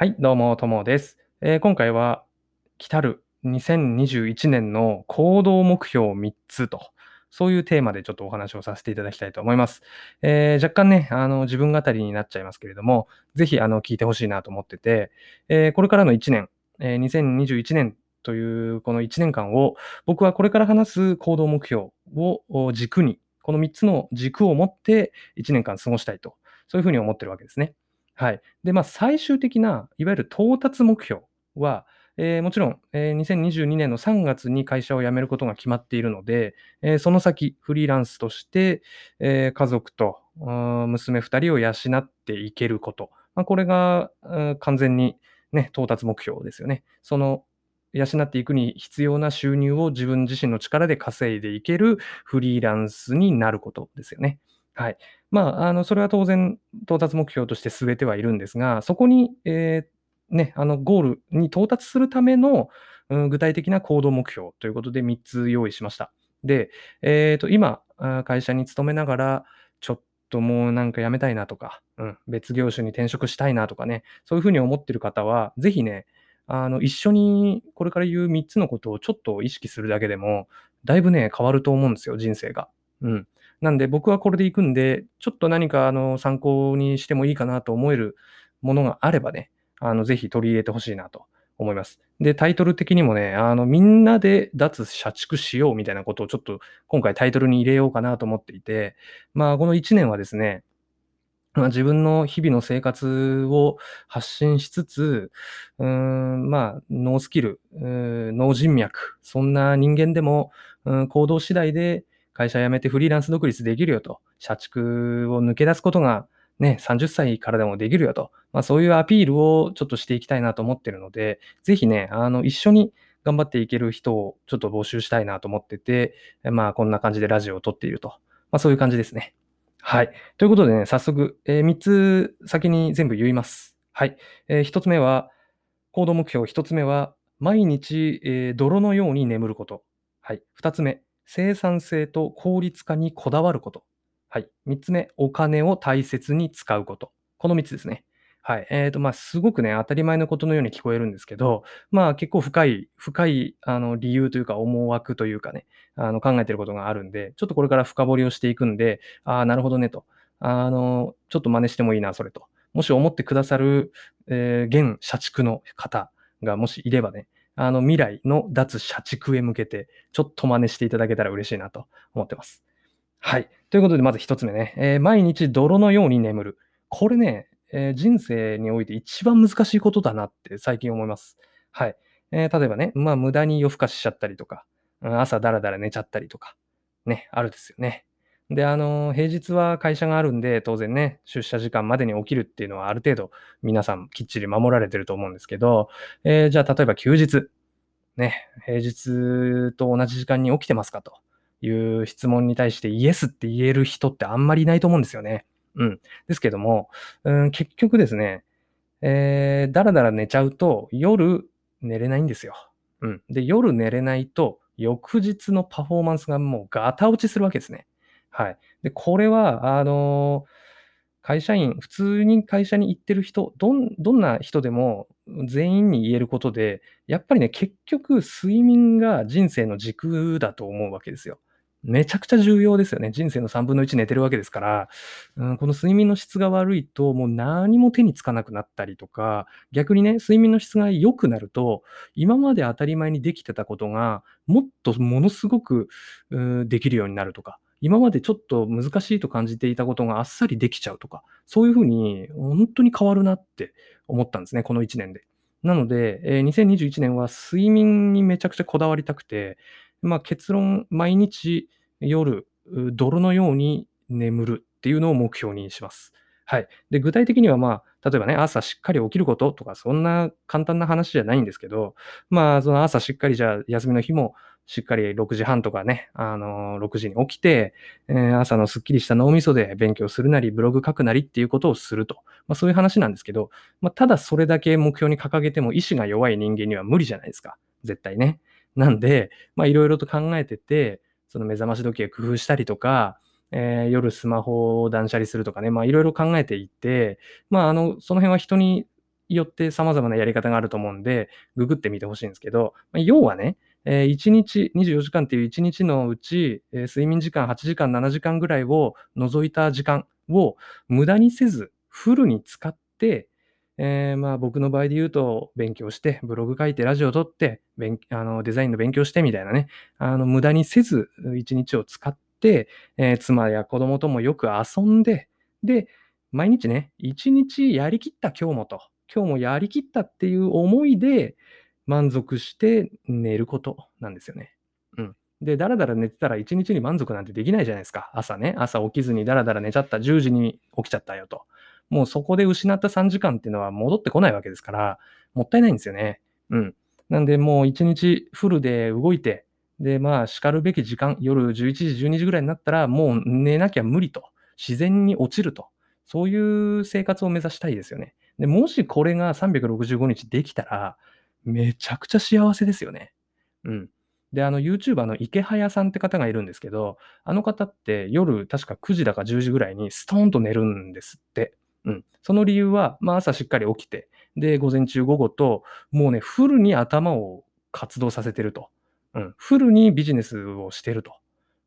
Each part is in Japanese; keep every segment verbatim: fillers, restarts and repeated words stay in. はい、どうも、ともです、えー。今回は、来たるにせんにじゅういちねんの行動目標みっつと、そういうテーマでちょっとお話をさせていただきたいと思います。えー、若干ね、あの自分語りになっちゃいますけれども、ぜひあの聞いてほしいなと思ってて、えー、これからのいちねん、えー、にせんにじゅういちねんというこのいちねんかんを、僕はこれから話す行動目標を軸に、このみっつの軸を持っていちねんかん過ごしたいと、そういうふうに思ってるわけですね。はい。で、まあ、最終的な、いわゆる到達目標は、えー、もちろん、えー、にせんにじゅうにねんのさんがつに会社を辞めることが決まっているので、えー、その先、フリーランスとして、えー、家族と娘ふたりを養っていけること。まあ、これが、完全に、ね、到達目標ですよね。その、養っていくに必要な収入を自分自身の力で稼いでいけるフリーランスになることですよね。はい。まあ、あのそれは当然到達目標として据えてはいるんですが、そこに、えーね、あのゴールに到達するための、うん、具体的な行動目標ということでみっつ用意しました。で、えーと、今会社に勤めながらちょっともうなんか辞めたいなとか、うん、別業種に転職したいなとかね、そういうふうに思っている方はぜひね、あの一緒にこれから言うみっつのことをちょっと意識するだけでもだいぶね変わると思うんですよ、人生が。うん、なんで僕はこれでいくんで、ちょっと何かあの参考にしてもいいかなと思えるものがあればね、あのぜひ取り入れてほしいなと思います。で、タイトル的にもね、あのみんなで脱社畜しようみたいなことをちょっと今回タイトルに入れようかなと思っていて、まあこのいちねんはですね、まあ、自分の日々の生活を発信しつつ、うーんまあ、ノースキル、ノー人脈、そんな人間でもうん行動次第で会社辞めてフリーランス独立できるよと、社畜を抜け出すことがね、さんじゅっさいからでもできるよと、まあ、そういうアピールをちょっとしていきたいなと思ってるので、ぜひね、あの一緒に頑張っていける人をちょっと募集したいなと思ってて、まあこんな感じでラジオを撮っていると、まあそういう感じですね。はい。ということでね、早速、えー、みっつ先に全部言います。はい。えー、ひとつめは、行動目標ひとつめは、毎日、えー、泥のように眠ること。はい。ふたつめ、生産性と効率化にこだわること。はい。みっつめ、お金を大切に使うこと。このみっつですね。はい。えっと、まあ、すごくね、当たり前のことのように聞こえるんですけど、まあ、結構深い、深い、あの、理由というか、思惑というかね、あの、考えてることがあるんで、ちょっとこれから深掘りをしていくんで、ああ、なるほどね、と。あの、ちょっと真似してもいいな、それと。もし思ってくださる、えー、現社畜の方がもしいればね、あの、未来の脱社畜へ向けて、ちょっと真似していただけたら嬉しいなと思ってます。はい。ということで、まず一つ目ね、えー、毎日泥のように眠る。これね、えー、人生において一番難しいことだなって最近思います。はい。えー、例えばね、まあ無駄に夜更かししちゃったりとか、朝だらだら寝ちゃったりとか、ね、あるですよね。で、あのー、平日は会社があるんで、当然ね、出社時間までに起きるっていうのはある程度皆さんきっちり守られてると思うんですけど、えー、じゃあ例えば休日、ね、平日と同じ時間に起きてますかという質問に対してイエスって言える人ってあんまりいないと思うんですよね。うん、ですけども、うん、結局ですね、えー、だらだら寝ちゃうと夜寝れないんですよ、うん、で夜寝れないと翌日のパフォーマンスがもうガタ落ちするわけですね、はい、でこれはあのー、会社員普通に会社に行ってる人どん、どんな人でも全員に言えることで、やっぱりね結局睡眠が人生の軸だと思うわけですよ。めちゃくちゃ重要ですよね。人生のさんぶんのいち寝てるわけですから、うん、この睡眠の質が悪いともう何も手につかなくなったりとか、逆にね、睡眠の質が良くなると、今まで当たり前にできてたことがもっとものすごく、うん、できるようになるとか、今までちょっと難しいと感じていたことがあっさりできちゃうとか、そういうふうに本当に変わるなって思ったんですね、このいちねんで。なので、えー、にせんにじゅういちねんは睡眠にめちゃくちゃこだわりたくて、まあ、結論、毎日夜、泥のように眠るっていうのを目標にします。はい。で、具体的には、まあ、例えばね、朝しっかり起きることとか、そんな簡単な話じゃないんですけど、まあ、その朝しっかり、じゃあ、休みの日も、しっかりろくじはんとかね、あのー、ろくじに起きて、えー、朝のすっきりした脳みそで勉強するなり、ブログ書くなりっていうことをすると。まあ、そういう話なんですけど、まあ、ただそれだけ目標に掲げても、意志が弱い人間には無理じゃないですか。絶対ね。なんで、まあいろいろと考えてて、その目覚まし時計を工夫したりとか、えー、夜スマホを断捨離するとかね、まあいろいろ考えていて、まああの、その辺は人によって様々なやり方があると思うんで、ググってみてほしいんですけど、要はね、いちにちにじゅうよじかんっていういちにちのうち、睡眠時間はちじかんななじかんぐらいを除いた時間を無駄にせずフルに使って、えー、まあ僕の場合で言うと勉強してブログ書いてラジオ撮って勉あのデザインの勉強してみたいなね、あの無駄にせずいちにちを使って、えー、妻や子供ともよく遊んで、で毎日ね、いちにちやりきった今日もと今日もやりきったっていう思いで満足して寝ることなんですよね。うん。で、だらだら寝てたら一日に満足なんてできないじゃないですか。朝ね、朝起きずにだらだら寝ちゃった、じゅうじに起きちゃったよと。もうそこで失ったさんじかんっていうのは戻ってこないわけですから、もったいないんですよね。うん。なんでもう一日フルで動いて、で、まあ叱るべき時間、夜じゅういちじ、じゅうにじぐらいになったらもう寝なきゃ無理と。自然に落ちると。そういう生活を目指したいですよね。で、もしこれがさんびゃくろくじゅうごにちできたら、めちゃくちゃ幸せですよね。うん。で、あの YouTuber の池早さんって方がいるんですけど、あの方って夜確かくじだかじゅうじぐらいにストーンと寝るんですって。うん。その理由は、まあ朝しっかり起きて、で、午前中午後と、もうね、フルに頭を活動させてると。うん。フルにビジネスをしてると。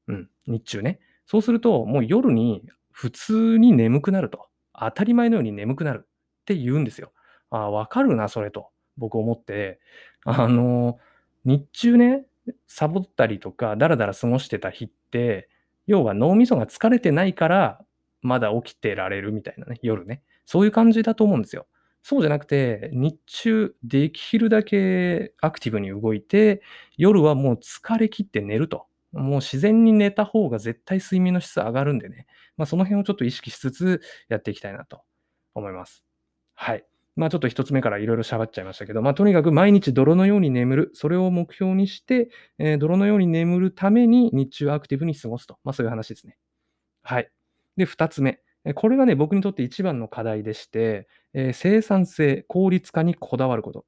うん。日中ね。そうすると、もう夜に普通に眠くなると。当たり前のように眠くなるって言うんですよ。ああ、わかるな、それと。僕思って、あの、日中ね、サボったりとか、だらだら過ごしてた日って、要は脳みそが疲れてないから、まだ起きてられるみたいなね、夜ね。そういう感じだと思うんですよ。そうじゃなくて、日中、できるだけアクティブに動いて、夜はもう疲れ切って寝ると。もう自然に寝た方が絶対睡眠の質上がるんでね。まあ、その辺をちょっと意識しつつやっていきたいなと思います。はい。まあちょっと一つ目からいろいろしゃばっちゃいましたけど、まあとにかく毎日泥のように眠る、それを目標にして、えー、泥のように眠るために日中アクティブに過ごすと。まあそういう話ですね。はい。で、二つ目。これがね、僕にとって一番の課題でして、えー、生産性、効率化にこだわること。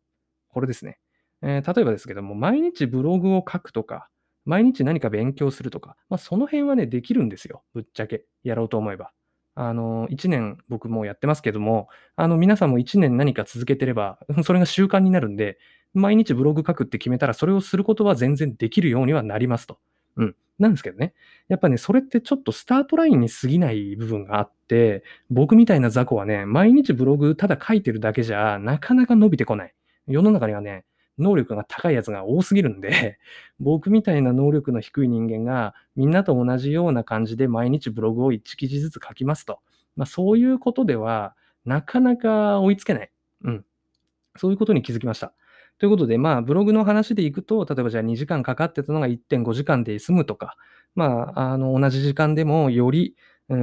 これですね。えー、例えばですけども、毎日ブログを書くとか、毎日何か勉強するとか、まあその辺はね、できるんですよ。ぶっちゃけ。やろうと思えば。あの、一年僕もやってますけども、あの、皆さんも一年何か続けてれば、それが習慣になるんで、毎日ブログ書くって決めたら、それをすることは全然できるようにはなりますと。うん。なんですけどね。やっぱね、それってちょっとスタートラインに過ぎない部分があって、僕みたいな雑魚はね、毎日ブログただ書いてるだけじゃ、なかなか伸びてこない。世の中にはね、能力が高いやつが多すぎるんで、僕みたいな能力の低い人間がみんなと同じような感じで毎日ブログをいち記事ずつ書きますと。まあそういうことではなかなか追いつけない。うん。そういうことに気づきました。ということで、まあブログの話でいくと、例えばじゃあにじかんかかってたのが いってんご 時間で済むとか、まああの同じ時間でもより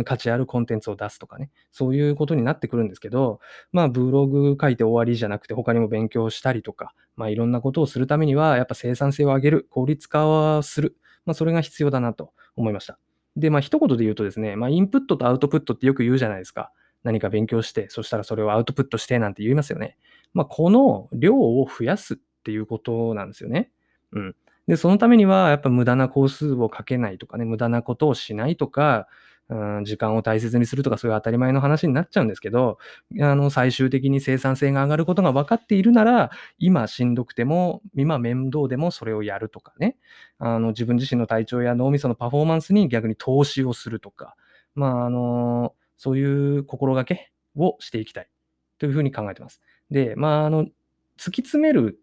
価値あるコンテンツを出すとかね、そういうことになってくるんですけど、まあブログ書いて終わりじゃなくて他にも勉強したりとか、まあいろんなことをするためにはやっぱ生産性を上げる、効率化をする、まあそれが必要だなと思いました。で、まあ一言で言うとですね、まあインプットとアウトプットってよく言うじゃないですか。何か勉強して、そしたらそれをアウトプットしてなんて言いますよね。まあこの量を増やすっていうことなんですよね。うん。で、そのためにはやっぱ無駄な工数をかけないとかね、無駄なことをしないとか、うん、時間を大切にするとかそういう当たり前の話になっちゃうんですけど、あの最終的に生産性が上がることが分かっているなら、今しんどくても、今面倒でもそれをやるとかね、あの自分自身の体調や脳みそのパフォーマンスに逆に投資をするとか、まああのそういう心がけをしていきたいというふうに考えてます。で、まああの突き詰める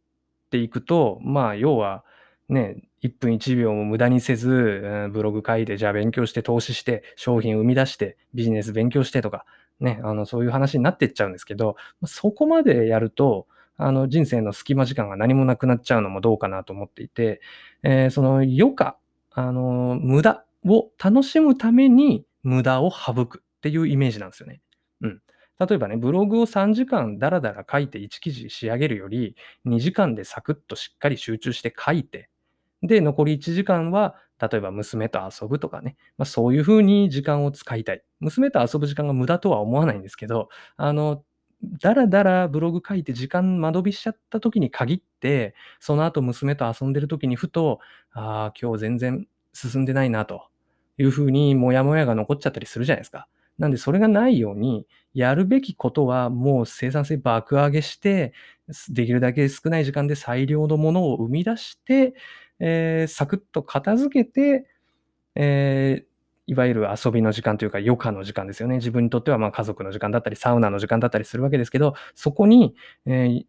っていくと、まあ要はね、いっぷんいちびょうも無駄にせず、ブログ書いて、じゃあ勉強して、投資して、商品生み出して、ビジネス勉強してとか、ね、あの、そういう話になっていっちゃうんですけど、そこまでやると、あの、人生の隙間時間が何もなくなっちゃうのもどうかなと思っていて、えー、その余暇、あの、無駄を楽しむために無駄を省くっていうイメージなんですよね。うん。例えばね、ブログをさんじかんだらだら書いていち記事仕上げるより、にじかんでサクッとしっかり集中して書いて、で、残りいちじかんは、例えば娘と遊ぶとかね、まあ、そういうふうに時間を使いたい。娘と遊ぶ時間が無駄とは思わないんですけど、あの、だらだらブログ書いて時間間延びしちゃった時に限って、その後娘と遊んでる時にふと、ああ、今日全然進んでないなというふうに、もやもやが残っちゃったりするじゃないですか。なんでそれがないように、やるべきことはもう生産性爆上げして、できるだけ少ない時間で最良のものを生み出して、えー、サクッと片付けて、えーいわゆる遊びの時間というか余暇の時間ですよね。自分にとってはまあ家族の時間だったりサウナの時間だったりするわけですけど、そこに、えー、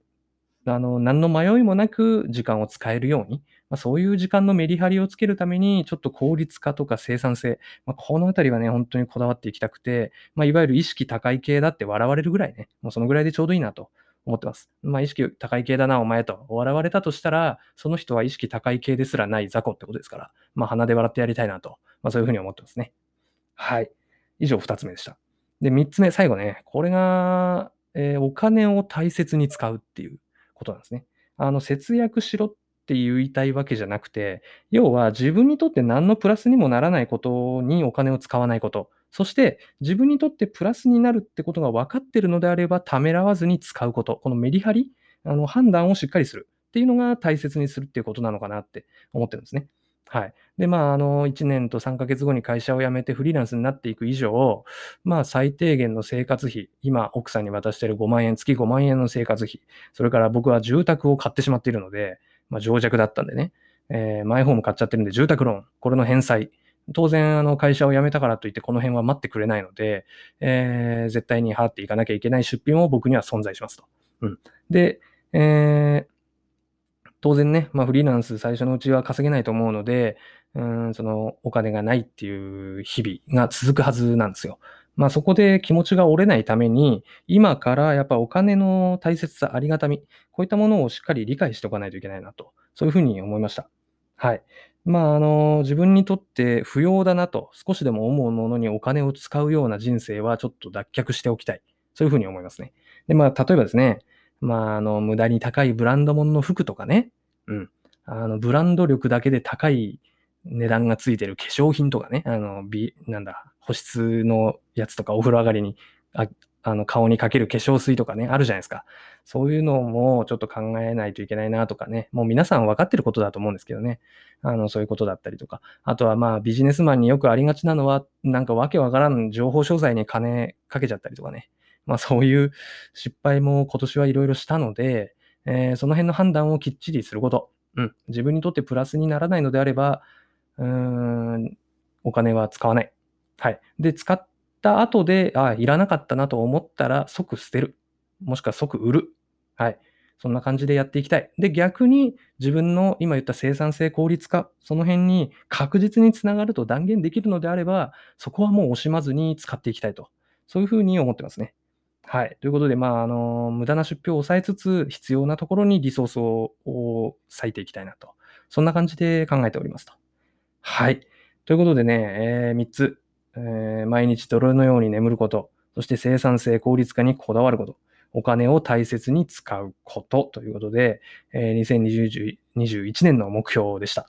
あの何の迷いもなく時間を使えるように、まあ、そういう時間のメリハリをつけるためにちょっと効率化とか生産性、まあ、このあたりはね本当にこだわっていきたくて、まあ、いわゆる意識高い系だって笑われるぐらいね、もうそのぐらいでちょうどいいなと思ってます。まあ、意識高い系だなお前と笑われたとしたら、その人は意識高い系ですらない雑魚ってことですから、まあ、鼻で笑ってやりたいなと、まあ、そういうふうに思ってますね。はい。以上ふたつめでした。で、みっつめ、最後ね、これが、えー、お金を大切に使うっていうことなんですね。あの、節約しろって言いたいわけじゃなくて、要は自分にとって何のプラスにもならないことにお金を使わないこと。そして自分にとってプラスになるってことが分かっているのであれば、ためらわずに使うこと、このメリハリ、あの判断をしっかりするっていうのが大切にするっていうことなのかなって思ってるんですね。はい。で、まあ、あの、いちねんとさんかげつごに会社を辞めてフリーランスになっていく以上、まあ、最低限の生活費、今、奥さんに渡しているごまんえん、月ごまんえんの生活費、それから僕は住宅を買ってしまっているので、まあ、情弱だったんでね、えー、マイホーム買っちゃってるんで、住宅ローン、これの返済、当然、あの、会社を辞めたからといって、この辺は待ってくれないので、えー、絶対に払っていかなきゃいけない出費も僕には存在しますと。うん。で、えー、当然ね、まあ、フリーランス最初のうちは稼げないと思うので、うーん、その、お金がないっていう日々が続くはずなんですよ。まあ、そこで気持ちが折れないために、今からやっぱお金の大切さ、ありがたみ、こういったものをしっかり理解しておかないといけないなと、そういうふうに思いました。はい。まあ、あの、自分にとって不要だなと、少しでも思うものにお金を使うような人生はちょっと脱却しておきたい。そういうふうに思いますね。で、まあ、例えばですね、まあ、あの、無駄に高いブランド物の服とかね、うん。あの、ブランド力だけで高い値段がついてる化粧品とかね、あの、美、なんだ、保湿のやつとか、お風呂上がりに、あ、あの、顔にかける化粧水とかね、あるじゃないですか。そういうのもちょっと考えないといけないなとかね、もう皆さん分かってることだと思うんですけどね。あの、そういうことだったりとか。あとはまあビジネスマンによくありがちなのは、なんかわけわからん情報商材に金かけちゃったりとかね。まあそういう失敗も今年はいろいろしたので、えー、その辺の判断をきっちりすること。うん。自分にとってプラスにならないのであれば、うーん、お金は使わない。はい。で、使った後で、ああ、いらなかったなと思ったら即捨てる。もしくは即売る。はい。そんな感じでやっていきたい。で、逆に自分の今言った生産性効率化、その辺に確実につながると断言できるのであれば、そこはもう惜しまずに使っていきたいと。そういうふうに思ってますね。はい。ということで、まあ、あの、無駄な出費を抑えつつ、必要なところにリソースを割いていきたいなと。そんな感じで考えておりますと。はい。ということでね、えー、みっつ、えー。毎日泥のように眠ること。そして生産性効率化にこだわること。お金を大切に使うことということで、えー、にせんにじゅういちねんの目標でした。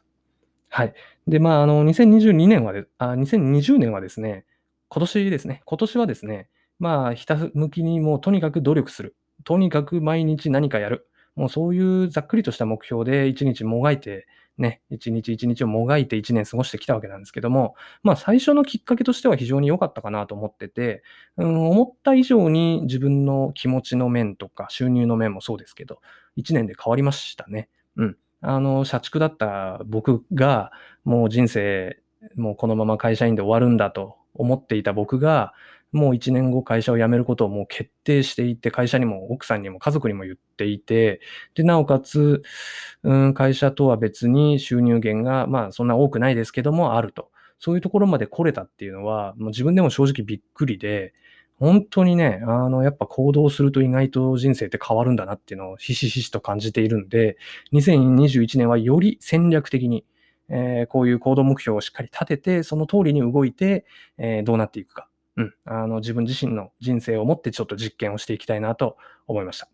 はい。で、まあ、あの、にせんにじゅうにねんはで、あ、にせんにじゅうねんはですね、今年ですね、今年はですね、まあ、ひたむきにもうとにかく努力する。とにかく毎日何かやる。もうそういうざっくりとした目標で一日もがいて、ね、一日一日をもがいて一年過ごしてきたわけなんですけども、まあ最初のきっかけとしては非常に良かったかなと思ってて、うん、思った以上に自分の気持ちの面とか収入の面もそうですけど、一年で変わりましたね。うん。あの、社畜だった僕が、もう人生、もうこのまま会社員で終わるんだと思っていた僕が、もう一年後会社を辞めることをもう決定していて、会社にも奥さんにも家族にも言っていて、で、なおかつ、うん、会社とは別に収入源が、まあそんな多くないですけどもあると。そういうところまで来れたっていうのは、もう自分でも正直びっくりで、本当にね、あの、やっぱ行動すると意外と人生って変わるんだなっていうのをひしひしと感じているんで、にせんにじゅういちねんはより戦略的に、えー、こういう行動目標をしっかり立てて、その通りに動いて、えー、どうなっていくか。うん、あの自分自身の人生をもってちょっと実験をしていきたいなと思いました。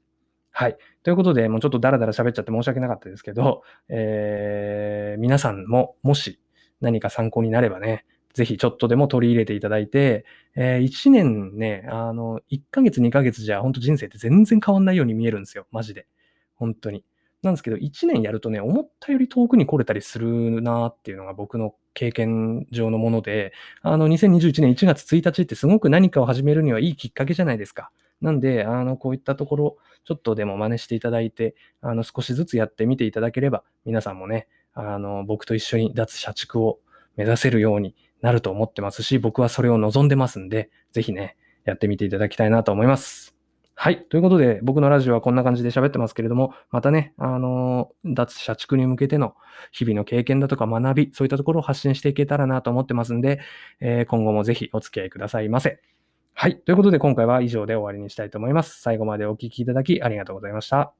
はい。ということで、もうちょっとダラダラ喋っちゃって申し訳なかったですけど、えー、皆さんももし何か参考になればね、ぜひちょっとでも取り入れていただいて、えー、いちねんね、あの、いっかげつにかげつじゃ本当人生って全然変わんないように見えるんですよ。マジで。本当に。なんですけど、いちねんやるとね、思ったより遠くに来れたりするなっていうのが僕の経験上のもので、あの、にせんにじゅういちねんいちがつついたちってすごく何かを始めるにはいいきっかけじゃないですか。なんで、あの、こういったところ、ちょっとでも真似していただいて、あの、少しずつやってみていただければ、皆さんもね、あの、僕と一緒に脱社畜を目指せるようになると思ってますし、僕はそれを望んでますんで、ぜひね、やってみていただきたいなと思います。はい。ということで、僕のラジオはこんな感じで喋ってますけれども、またね、あの、脱社畜に向けての日々の経験だとか学び、そういったところを発信していけたらなと思ってますんで、えー、今後もぜひお付き合いくださいませ。はい。ということで、今回は以上で終わりにしたいと思います。最後までお聞きいただきありがとうございました。